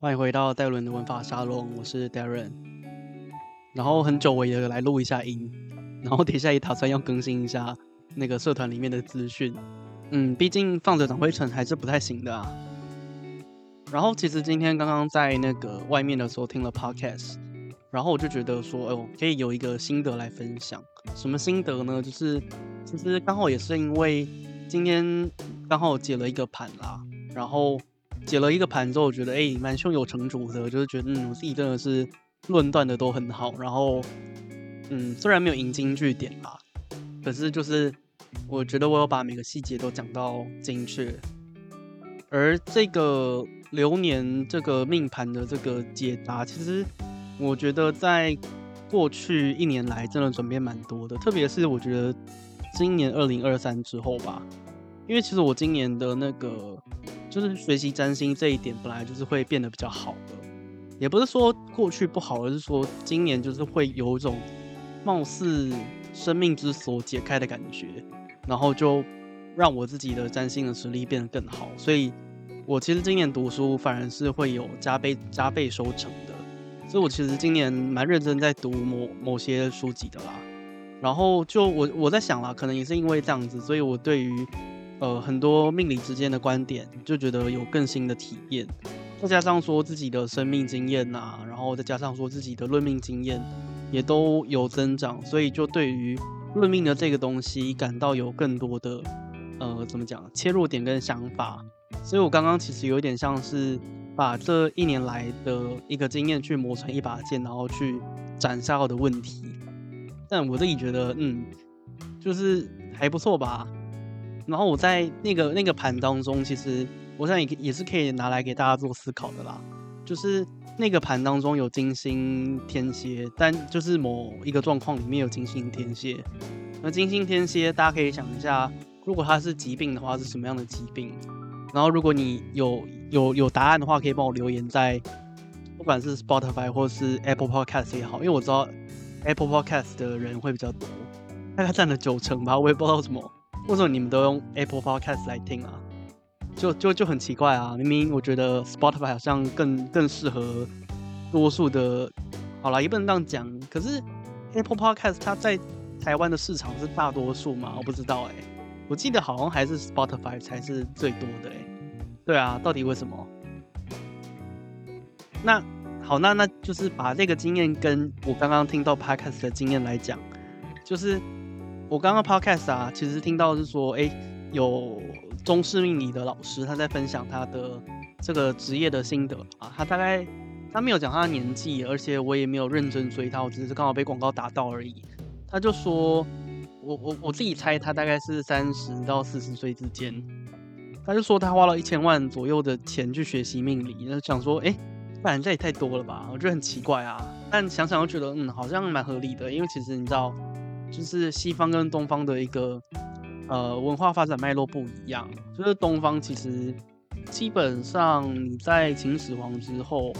欢迎回到戴伦的文法沙龙，我是 Darren。然后很久我也来录一下音，然后等一下也打算要更新一下那个社团里面的资讯。毕竟放着长灰尘还是不太行的啊。然后其实今天刚刚在那个外面的时候听了 podcast， 然后我就觉得说，可以有一个心得来分享。什么心得呢？就是其实刚好也是因为今天刚好解了一个盘啦，然后解了一个盘之后，我觉得蛮胸有成竹的，就是觉得我自己真的是论断的都很好，然后虽然没有引经据典啦，可是就是我觉得我有把每个细节都讲到精确。而这个流年这个命盘的这个解答，其实我觉得在过去一年来真的转变蛮多的，特别是我觉得今年2023之后吧，因为其实我今年的那个就是学习占星这一点本来就是会变得比较好的，也不是说过去不好，而是说今年就是会有一种貌似生命之锁解开的感觉，然后就让我自己的占星的实力变得更好，所以我其实今年读书反而是会有加倍收成的，所以我其实今年蛮认真在读某些书籍的啦。然后就我在想啦，可能也是因为这样子，所以我对于很多命理之间的观点就觉得有更新的体验，再加上说自己的生命经验啊，然后再加上说自己的论命经验也都有增长，所以就对于论命的这个东西感到有更多的切入点跟想法。所以我刚刚其实有点像是把这一年来的一个经验去磨成一把剑，然后去斩杀我的问题，但我自己觉得就是还不错吧。然后我在那个盘当中，其实我想也是可以拿来给大家做思考的啦。就是那个盘当中有金星天蝎，但就是某一个状况里面有金星天蝎。那金星天蝎大家可以想一下，如果它是疾病的话是什么样的疾病？然后如果你有答案的话，可以帮我留言在不管是 Spotify 或是 Apple Podcast 也好，因为我知道 Apple Podcast 的人会比较多，大概占了90%吧，我也不知道为什么你们都用 Apple Podcast 来听啊？就很奇怪啊！明明我觉得 Spotify 好像更适合多数的，好啦，也不能这样讲。可是 Apple Podcast 它在台湾的市场是大多数嘛？我不知道我记得好像还是 Spotify 才是最多的对啊，到底为什么？那好，那就是把这个经验跟我刚刚听到 Podcast 的经验来讲，就是。我刚刚 podcast 啊，其实听到是说，有中式命理的老师他在分享他的这个职业的心得啊。他没有讲他的年纪，而且我也没有认真追他，我只是刚好被广告打到而已。他就说，我自己猜他大概是30到40岁之间。他就说他花了1000万左右的钱去学习命理，那想说，不然这也太多了吧？我觉得很奇怪啊。但想想又觉得，好像蛮合理的，因为其实你知道。就是西方跟东方的一个文化发展脉络不一样，就是东方其实基本上你在秦始皇之后，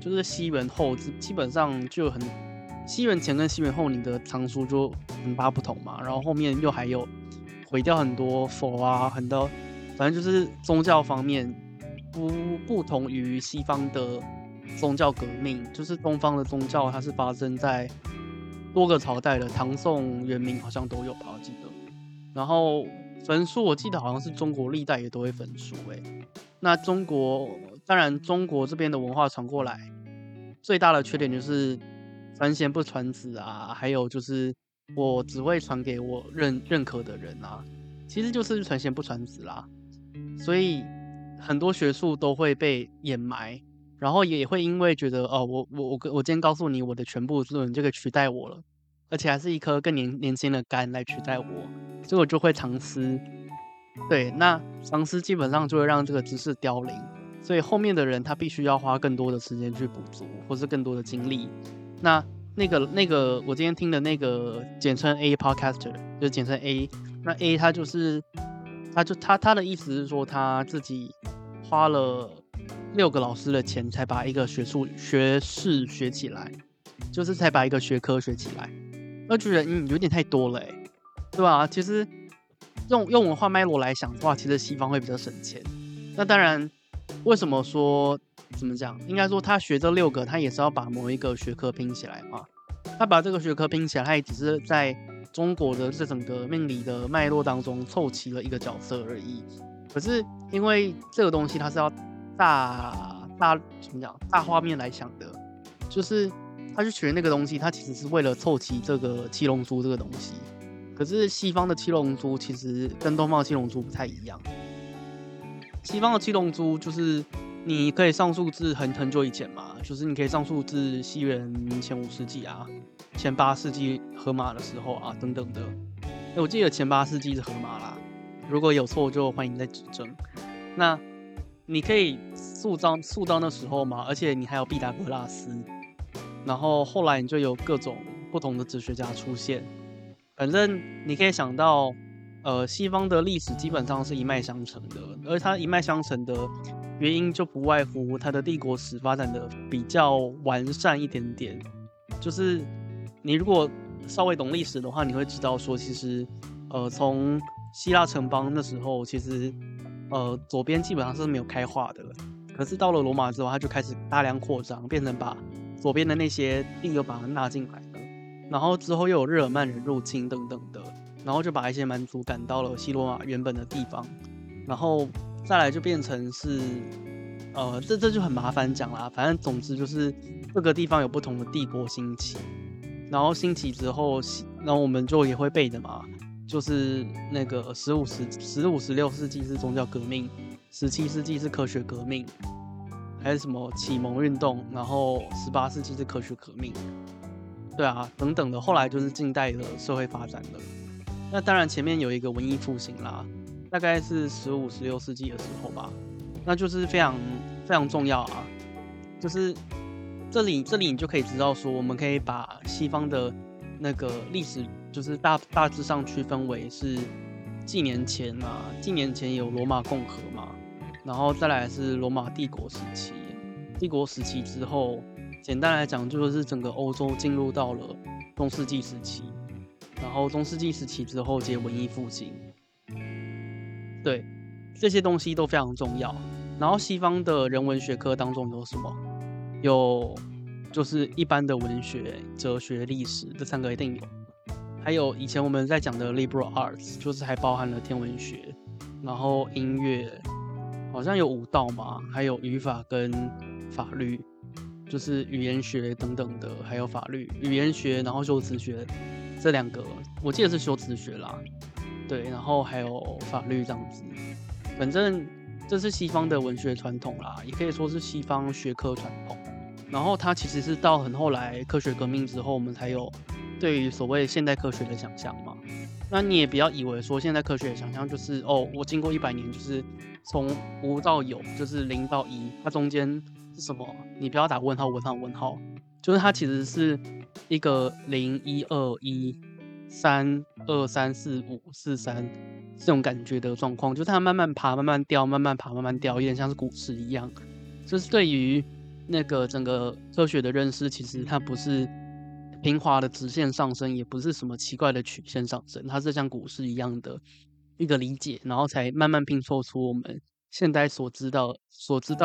就是西元后基本上就很西元前跟西元后你的藏书就很大不同嘛，然后后面又还有毁掉很多佛啊，很多反正就是宗教方面不同于西方的宗教革命，就是东方的宗教它是发生在。多个朝代的唐宋元明好像都有吧，我记得。然后焚书，我记得好像是中国历代也都会焚书那中国这边的文化传过来，最大的缺点就是传贤不传子啊，还有就是我只会传给我认可的人啊，其实就是传贤不传子啦。所以很多学术都会被掩埋。然后也会因为觉得我今天告诉你我的全部之后，你就可以取代我了，而且还是一颗更年轻的肝来取代我，所以我就会藏私。对，那藏私基本上就会让这个知识凋零，所以后面的人他必须要花更多的时间去补足，或是更多的精力。那个我今天听的那个简称 A podcaster 就是简称 A， 那 A 他就是他的意思是说他自己花了。6个老师的钱才把一个学士学起来，就是才把一个学科学起来，我觉得有点太多了对吧？其实用文化脉络来想的话，其实西方会比较省钱。那当然，为什么说怎么讲，应该说他学这六个，他也是要把某一个学科拼起来嘛。他把这个学科拼起来，他也只是在中国的这整个命理的脉络当中凑齐了一个角色而已。可是因为这个东西它是要大画面来想的，就是他去学那个东西，他其实是为了凑齐这个七龙珠这个东西。可是西方的七龙珠其实跟东方的七龙珠不太一样。西方的七龙珠就是你可以上溯至很久以前嘛，就是你可以上溯至西元前5世纪啊，前8世纪荷马的时候啊等等的。我记得前8世纪是荷马啦，如果有错就欢迎再指正。那你可以塑造那时候嘛，而且你还有毕达哥拉斯，然后后来你就有各种不同的哲学家出现。反正你可以想到，西方的历史基本上是一脉相承的，而它一脉相承的原因就不外乎它的帝国史发展的比较完善一点点。就是你如果稍微懂历史的话，你会知道说，其实从希腊城邦那时候，其实左边基本上是没有开化的，可是到了罗马之后，它就开始大量扩张，变成把左边的那些地又把它纳进来了，然后之后又有日耳曼人入侵等等的，然后就把一些蛮族赶到了西罗马原本的地方，然后再来就变成是这就很麻烦讲啦，反正总之就是各个地方有不同的帝国兴起，然后兴起之后，然后我们就也会背的嘛，就是那个15、16世纪是宗教革命，17世纪是科学革命，还是什么启蒙运动，然后18世纪是科学革命，对啊，等等的。后来就是近代的社会发展了。那当然前面有一个文艺复兴啦，大概是15、16世纪的时候吧，那就是非常非常重要啊。就是这里你就可以知道说，我们可以把西方的那个历史就是大致上区分为是纪年前嘛，纪年前有罗马共和嘛，然后再来是罗马帝国时期，帝国时期之后，简单来讲就是整个欧洲进入到了中世纪时期，然后中世纪时期之后接文艺复兴，对，这些东西都非常重要。然后西方的人文学科当中有什么？有就是一般的文学、哲学、历史，这3个一定有。还有以前我们在讲的 liberal arts， 就是还包含了天文学，然后音乐，好像有舞蹈嘛，还有语法跟法律，就是语言学等等的，还有法律、语言学，然后修辞学，这2个我记得是修辞学啦，对，然后还有法律这样子。反正这是西方的文学传统啦，也可以说是西方学科传统。然后它其实是到很后来科学革命之后，我们才有对于所谓现代科学的想象嘛。那你也不要以为说现代科学的想象就是哦，我经过100年就是从无到有，就是0到1，它中间是什么？你不要打问号，就是它其实是一个0、1、2、1、3、2、3、4、5、4、3这种感觉的状况，就是它慢慢爬，慢慢掉，慢慢爬，慢慢掉，有点像是股市一样。就是对于那个整个科学的认识，其实它不是平滑的直线上升，也不是什么奇怪的曲线上升，它是像股市一样的一个理解，然后才慢慢拼凑出我们现代所知道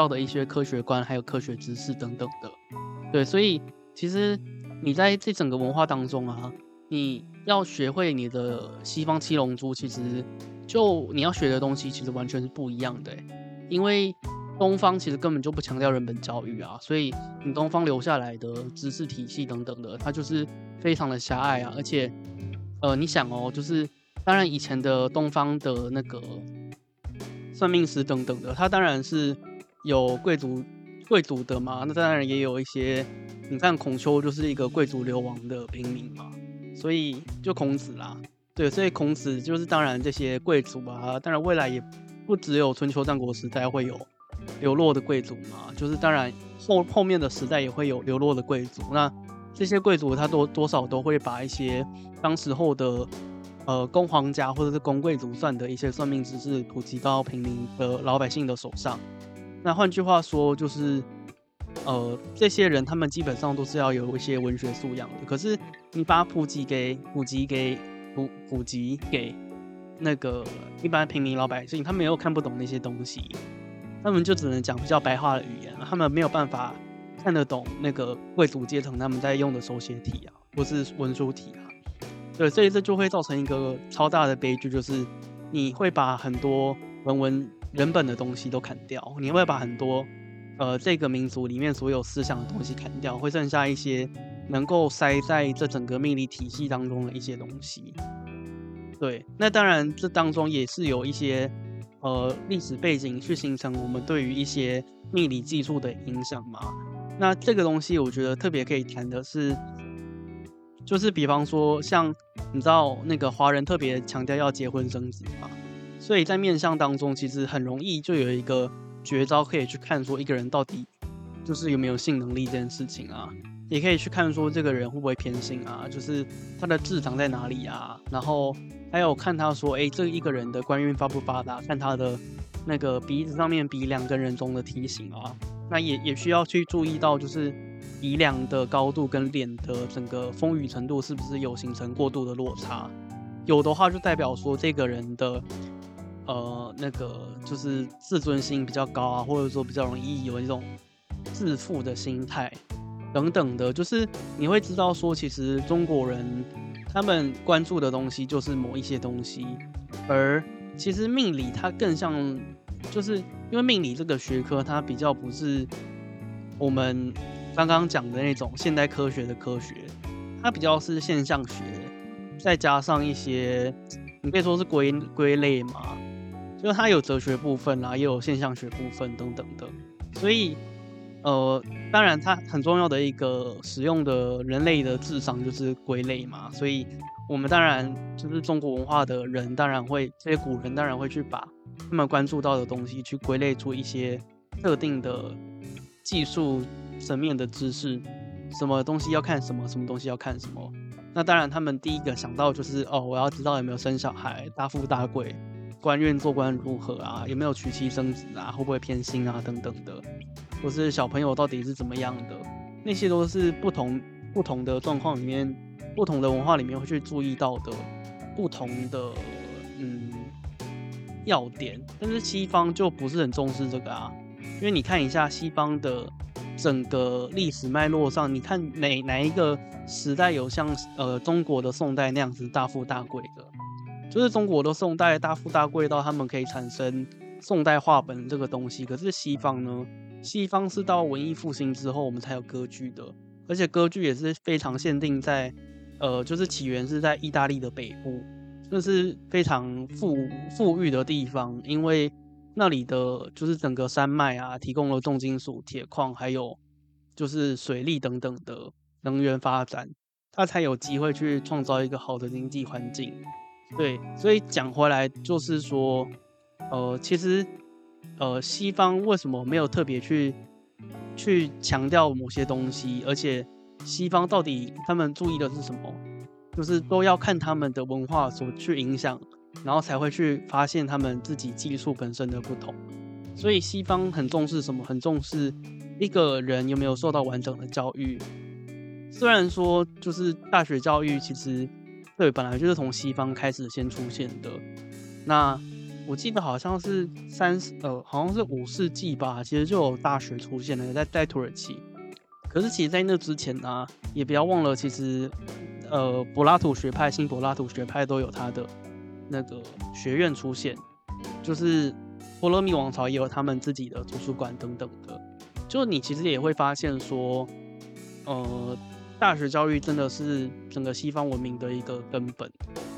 的一些科学观，还有科学知识等等的。对，所以其实你在这整个文化当中啊，你要学会你的西方七龙珠，其实就你要学的东西其实完全是不一样的，因为东方其实根本就不强调人本教育啊，所以你东方留下来的知识体系等等的，它就是非常的狭隘啊。而且你想哦，就是当然以前的东方的那个算命师等等的，它当然是有贵族的嘛，那当然也有一些，你看孔丘就是一个贵族流亡的平民嘛，所以就孔子啦，对，所以孔子就是当然这些贵族啊，当然未来也不只有春秋战国时代会有流落的贵族嘛，就是当然后面的时代也会有流落的贵族。那这些贵族他多少都会把一些当时候的公皇家或者是公贵族算的一些算命知识普及到平民的老百姓的手上。那换句话说，就是这些人他们基本上都是要有一些文学素养的。可是你把它普及给那个一般平民老百姓，他们又看不懂那些东西。他们就只能讲比较白话的语言，他们没有办法看得懂那个贵族阶层他们在用的手写体啊，或是文书体啊。对，所以这就会造成一个超大的悲剧，就是你会把很多人本的东西都砍掉，你会把很多这个民族里面所有思想的东西砍掉，会剩下一些能够塞在这整个命理体系当中的一些东西。对，那当然这当中也是有一些历史背景去形成我们对于一些命理技术的影响嘛。那这个东西我觉得特别可以谈的是，就是比方说像你知道那个华人特别强调要结婚生子嘛，所以在面相当中其实很容易就有一个绝招可以去看说一个人到底就是有没有性能力这件事情啊，也可以去看说这个人会不会偏心啊，就是他的痣长在哪里啊，然后还有看他说这一个人的官运发不发达，看他的那个鼻子上面鼻梁跟人中的梯形啊，那 也需要去注意到就是鼻梁的高度跟脸的整个丰腴程度是不是有形成过度的落差，有的话就代表说这个人的那个就是自尊心比较高啊，或者说比较容易有一种自负的心态等等的，就是你会知道说其实中国人他们关注的东西就是某一些东西，而其实命理它更像，就是因为命理这个学科它比较不是我们刚刚讲的那种现代科学的科学，它比较是现象学，再加上一些你可以说是归类嘛，就是它有哲学部分啦，也有现象学部分等等的，所以当然它很重要的一个使用的人类的智商就是归类嘛，所以我们当然就是中国文化的人当然会，这些古人当然会去把他们关注到的东西去归类出一些特定的技术层面的知识，什么东西要看什么，什么东西要看什么。那当然他们第一个想到就是我要知道有没有生小孩，大富大贵，官运做官如何啊，有没有娶妻生子啊，会不会偏心啊等等的，或是小朋友到底是怎么样的，那些都是不同的状况里面，不同的文化里面会去注意到的不同的要点。但是西方就不是很重视这个啊，因为你看一下西方的整个历史脉络上，你看哪一个时代有像中国的宋代那样子大富大贵的，就是中国的宋代大富大贵到他们可以产生宋代话本这个东西。可是西方呢，西方是到文艺复兴之后我们才有歌剧的，而且歌剧也是非常限定在就是起源是在意大利的北部，就是非常富裕的地方，因为那里的就是整个山脉啊，提供了重金属、铁矿，还有就是水利等等的能源发展，它才有机会去创造一个好的经济环境。对，所以讲回来就是说，其实西方为什么没有特别去强调某些东西，而且西方到底他们注意的是什么，就是都要看他们的文化所去影响，然后才会去发现他们自己技术本身的不同。所以西方很重视什么？很重视一个人有没有受到完整的教育。虽然说就是大学教育其实对本来就是从西方开始先出现的，那我记得好像是好像是5世纪吧，其实就有大学出现了，在土耳其。可是其实在那之前啊，也不要忘了，其实柏拉图学派、新柏拉图学派都有它的那个学院出现，就是波勒密王朝也有他们自己的图书馆等等的。就你其实也会发现说，大学教育真的是整个西方文明的一个根本。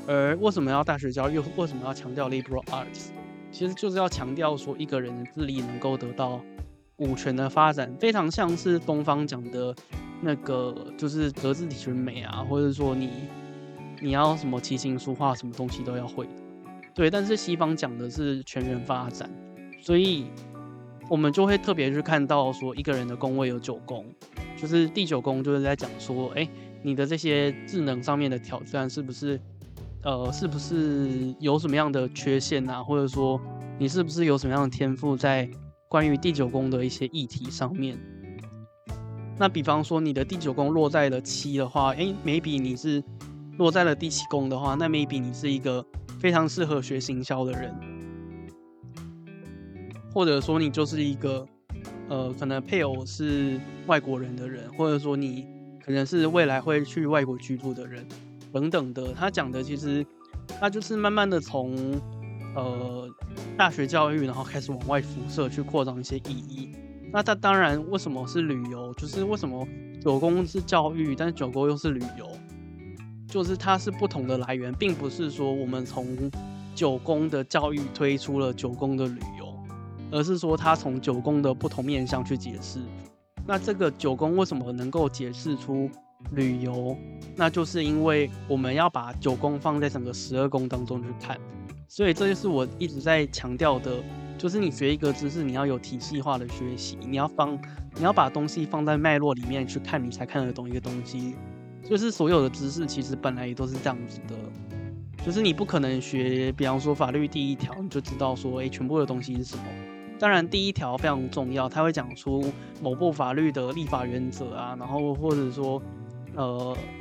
而为什么要大学教育，为什么要强调 liberal arts， 其实就是要强调说一个人的智力能够得到五权的发展，非常像是东方讲的那个就是德智体群美啊，或者说你要什么琴棋书画什么东西都要会的。对，但是西方讲的是全人发展，所以我们就会特别去看到说一个人的宫位有9宫，就是第9宫就是在讲说你的这些智能上面的挑战是不是有什么样的缺陷啊，或者说你是不是有什么样的天赋在关于第9宫的一些议题上面。那比方说你的第9宫落在了7的话，maybe 你是落在了第7宫的话，那 maybe 你是一个非常适合学行销的人，或者说你就是一个可能配偶是外国人的人，或者说你可能是未来会去外国居住的人等等的。他讲的其实他就是慢慢的从大学教育，然后开始往外辐射去扩张一些意义。那他当然为什么是旅游，就是为什么九宫是教育，但是九宫又是旅游，就是它是不同的来源，并不是说我们从九宫的教育推出了九宫的旅游，而是说它从九宫的不同面向去解释。那这个九宫为什么能够解释出旅游，那就是因为我们要把九宫放在整个12宫当中去看。所以这就是我一直在强调的，就是你学一个知识，你要有体系化的学习，你要把东西放在脉络里面去看，你才看得懂一个东西。就是所有的知识其实本来也都是这样子的，就是你不可能学比方说法律第一条你就知道说全部的东西是什么。当然第一条非常重要，它会讲出某部法律的立法原则啊，然后或者说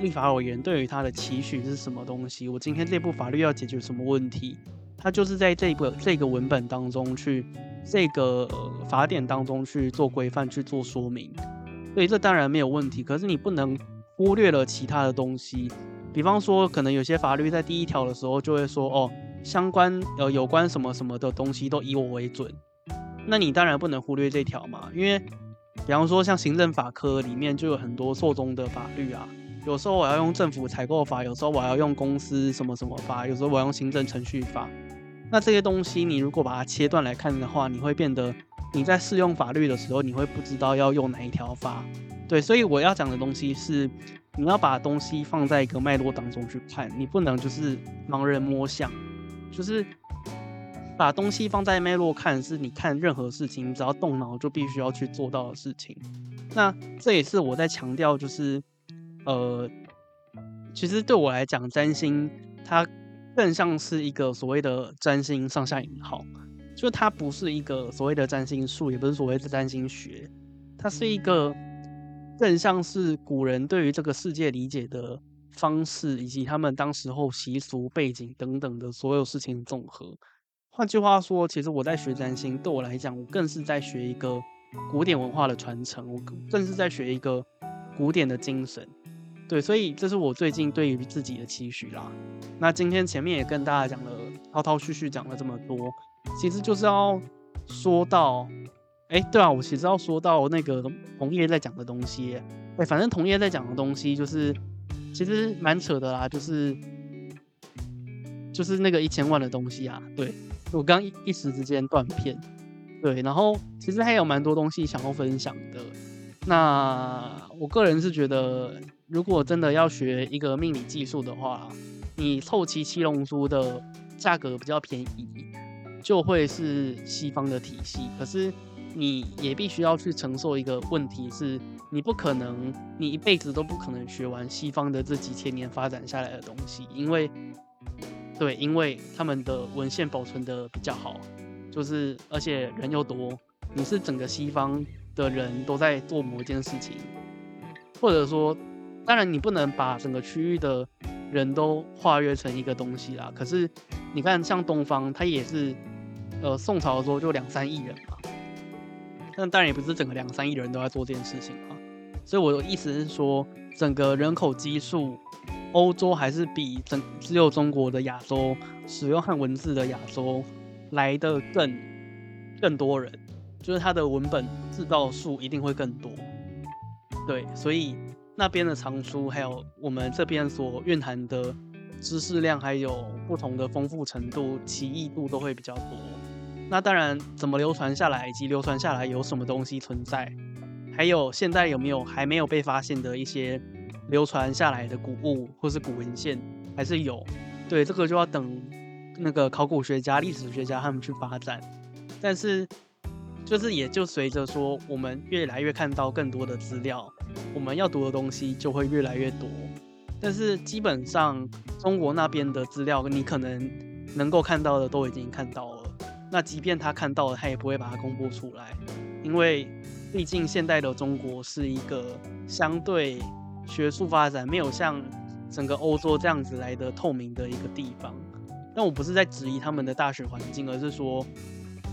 立法委员对于他的期许是什么东西，我今天这部法律要解决什么问题，他就是在这个文本当中去，这个法典当中去做规范，去做说明。所以这当然没有问题，可是你不能忽略了其他的东西。比方说可能有些法律在第一条的时候就会说相关有关什么什么的东西都以我为准，那你当然不能忽略这条嘛。因为比方说像行政法科里面就有很多错综的法律啊，有时候我要用政府采购法，有时候我要用公司什么什么法，有时候我要用行政程序法。那这些东西你如果把它切断来看的话，你会变得你在适用法律的时候你会不知道要用哪一条法。对，所以我要讲的东西是你要把东西放在一个脉络当中去看，你不能就是盲人摸象。就是把东西放在脉络看，是你看任何事情，你只要动脑就必须要去做到的事情。那这也是我在强调，就是其实对我来讲，占星它更像是一个所谓的占星上下引号，就它不是一个所谓的占星术，也不是所谓的占星学，它是一个更像是古人对于这个世界理解的方式，以及他们当时候习俗背景等等的所有事情综合。换句话说，其实我在学占星，对我来讲，我更是在学一个古典文化的传承，我更是在学一个古典的精神。对，所以这是我最近对于自己的期许啦。那今天前面也跟大家讲了，滔滔续续讲了这么多，其实就是要说到，对啊，我其实要说到那个同业在讲的东西。反正同业在讲的东西就是其实蛮扯的啦，就是那个1000万的东西啊。对，我刚一时之间断片。对，然后其实还有蛮多东西想要分享的。那我个人是觉得，如果真的要学一个命理技术的话，你凑齐七龙珠的价格比较便宜，就会是西方的体系。可是你也必须要去承受一个问题是，你一辈子都不可能学完西方的这几千年发展下来的东西，因为他们的文献保存的比较好，就是而且人又多，你是整个西方的人都在做某一件事情，或者说，当然你不能把整个区域的人都化约成一个东西啦。可是你看，像东方，它也是，宋朝的时候就2-3亿人嘛，但当然也不是整个2-3亿人都在做这件事情嘛。所以我的意思是说，整个人口基数，欧洲还是比只有中国的亚洲使用汉文字的亚洲来的更多人，就是它的文本制造数一定会更多。对，所以那边的藏书，还有我们这边所蕴含的知识量，还有不同的丰富程度、奇异度都会比较多。那当然，怎么流传下来，以及流传下来有什么东西存在，还有现在有没有还没有被发现的一些流传下来的古物或是古文献，还是有。对，这个就要等那个考古学家、历史学家他们去发展。但是就是也就随着说我们越来越看到更多的资料，我们要读的东西就会越来越多。但是基本上中国那边的资料，你可能够看到的都已经看到了，那即便他看到了，他也不会把它公布出来，因为毕竟现代的中国是一个相对学术发展没有像整个欧洲这样子来的透明的一个地方。但我不是在质疑他们的大学环境，而是说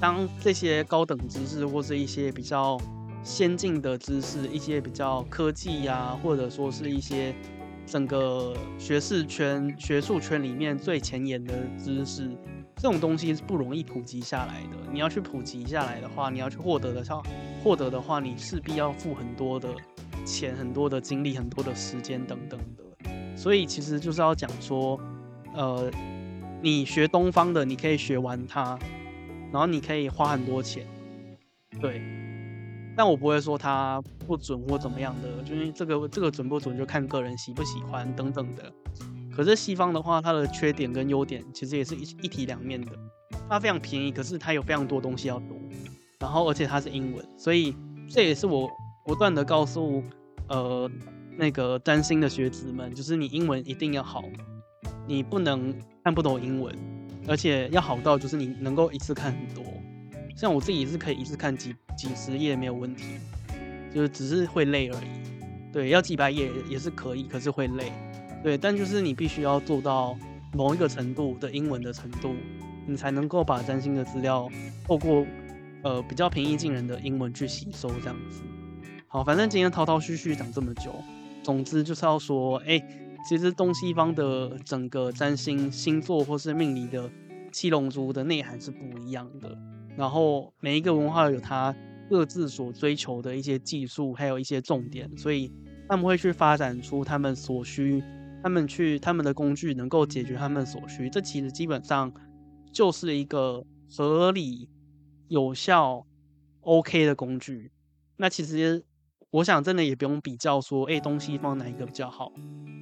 当这些高等知识或是一些比较先进的知识，一些比较科技啊，或者说是一些整个学士圈、学术圈里面最前沿的知识，这种东西是不容易普及下来的。你要去普及下来的话，你要去获得的话，你势必要付很多的钱、很多的精力、很多的时间等等的。所以其实就是要讲说，你学东方的，你可以学完它，然后你可以花很多钱，对。但我不会说它不准或怎么样的，就是这个准不准就看个人喜不喜欢等等的。可是西方的话，它的缺点跟优点其实也是一体两面的。它非常便宜，可是它有非常多东西要读，然后而且它是英文，所以这也是我不断的告诉那个占星的学子们，就是你英文一定要好，你不能看不懂英文，而且要好到就是你能够一次看很多。像我自己是可以一次看几十页没有问题，就是只是会累而已。对，要几百页也是可以，可是会累。对，但就是你必须要做到某一个程度的英文的程度，你才能够把占星的资料透过比较平易近人的英文去吸收这样子。好，反正今天絮絮讲这么久，总之就是要说，其实东西方的整个占星、星座或是命理的七龙珠的内涵是不一样的。然后每一个文化有它各自所追求的一些技术，还有一些重点，所以他们会去发展出他们所需。他们的工具能够解决他们所需，这其实基本上就是一个合理、有效、OK 的工具。那其实我想真的也不用比较说，东西方哪一个比较好，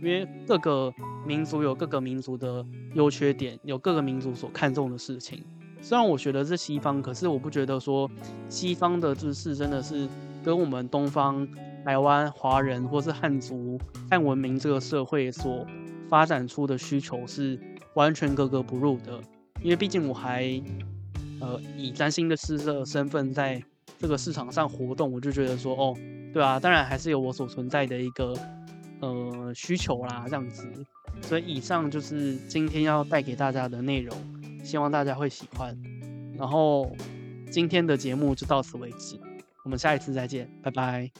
因为各个民族有各个民族的优缺点，有各个民族所看重的事情。虽然我学的是西方，可是我不觉得说西方的知识真的是跟我们东方台湾华人或是汉族汉文明这个社会所发展出的需求是完全格格不入的，因为毕竟我还以占星的师的身份在这个市场上活动，我就觉得说对啊，当然还是有我所存在的一个需求啦这样子。所以以上就是今天要带给大家的内容，希望大家会喜欢。然后今天的节目就到此为止，我们下一次再见，拜拜。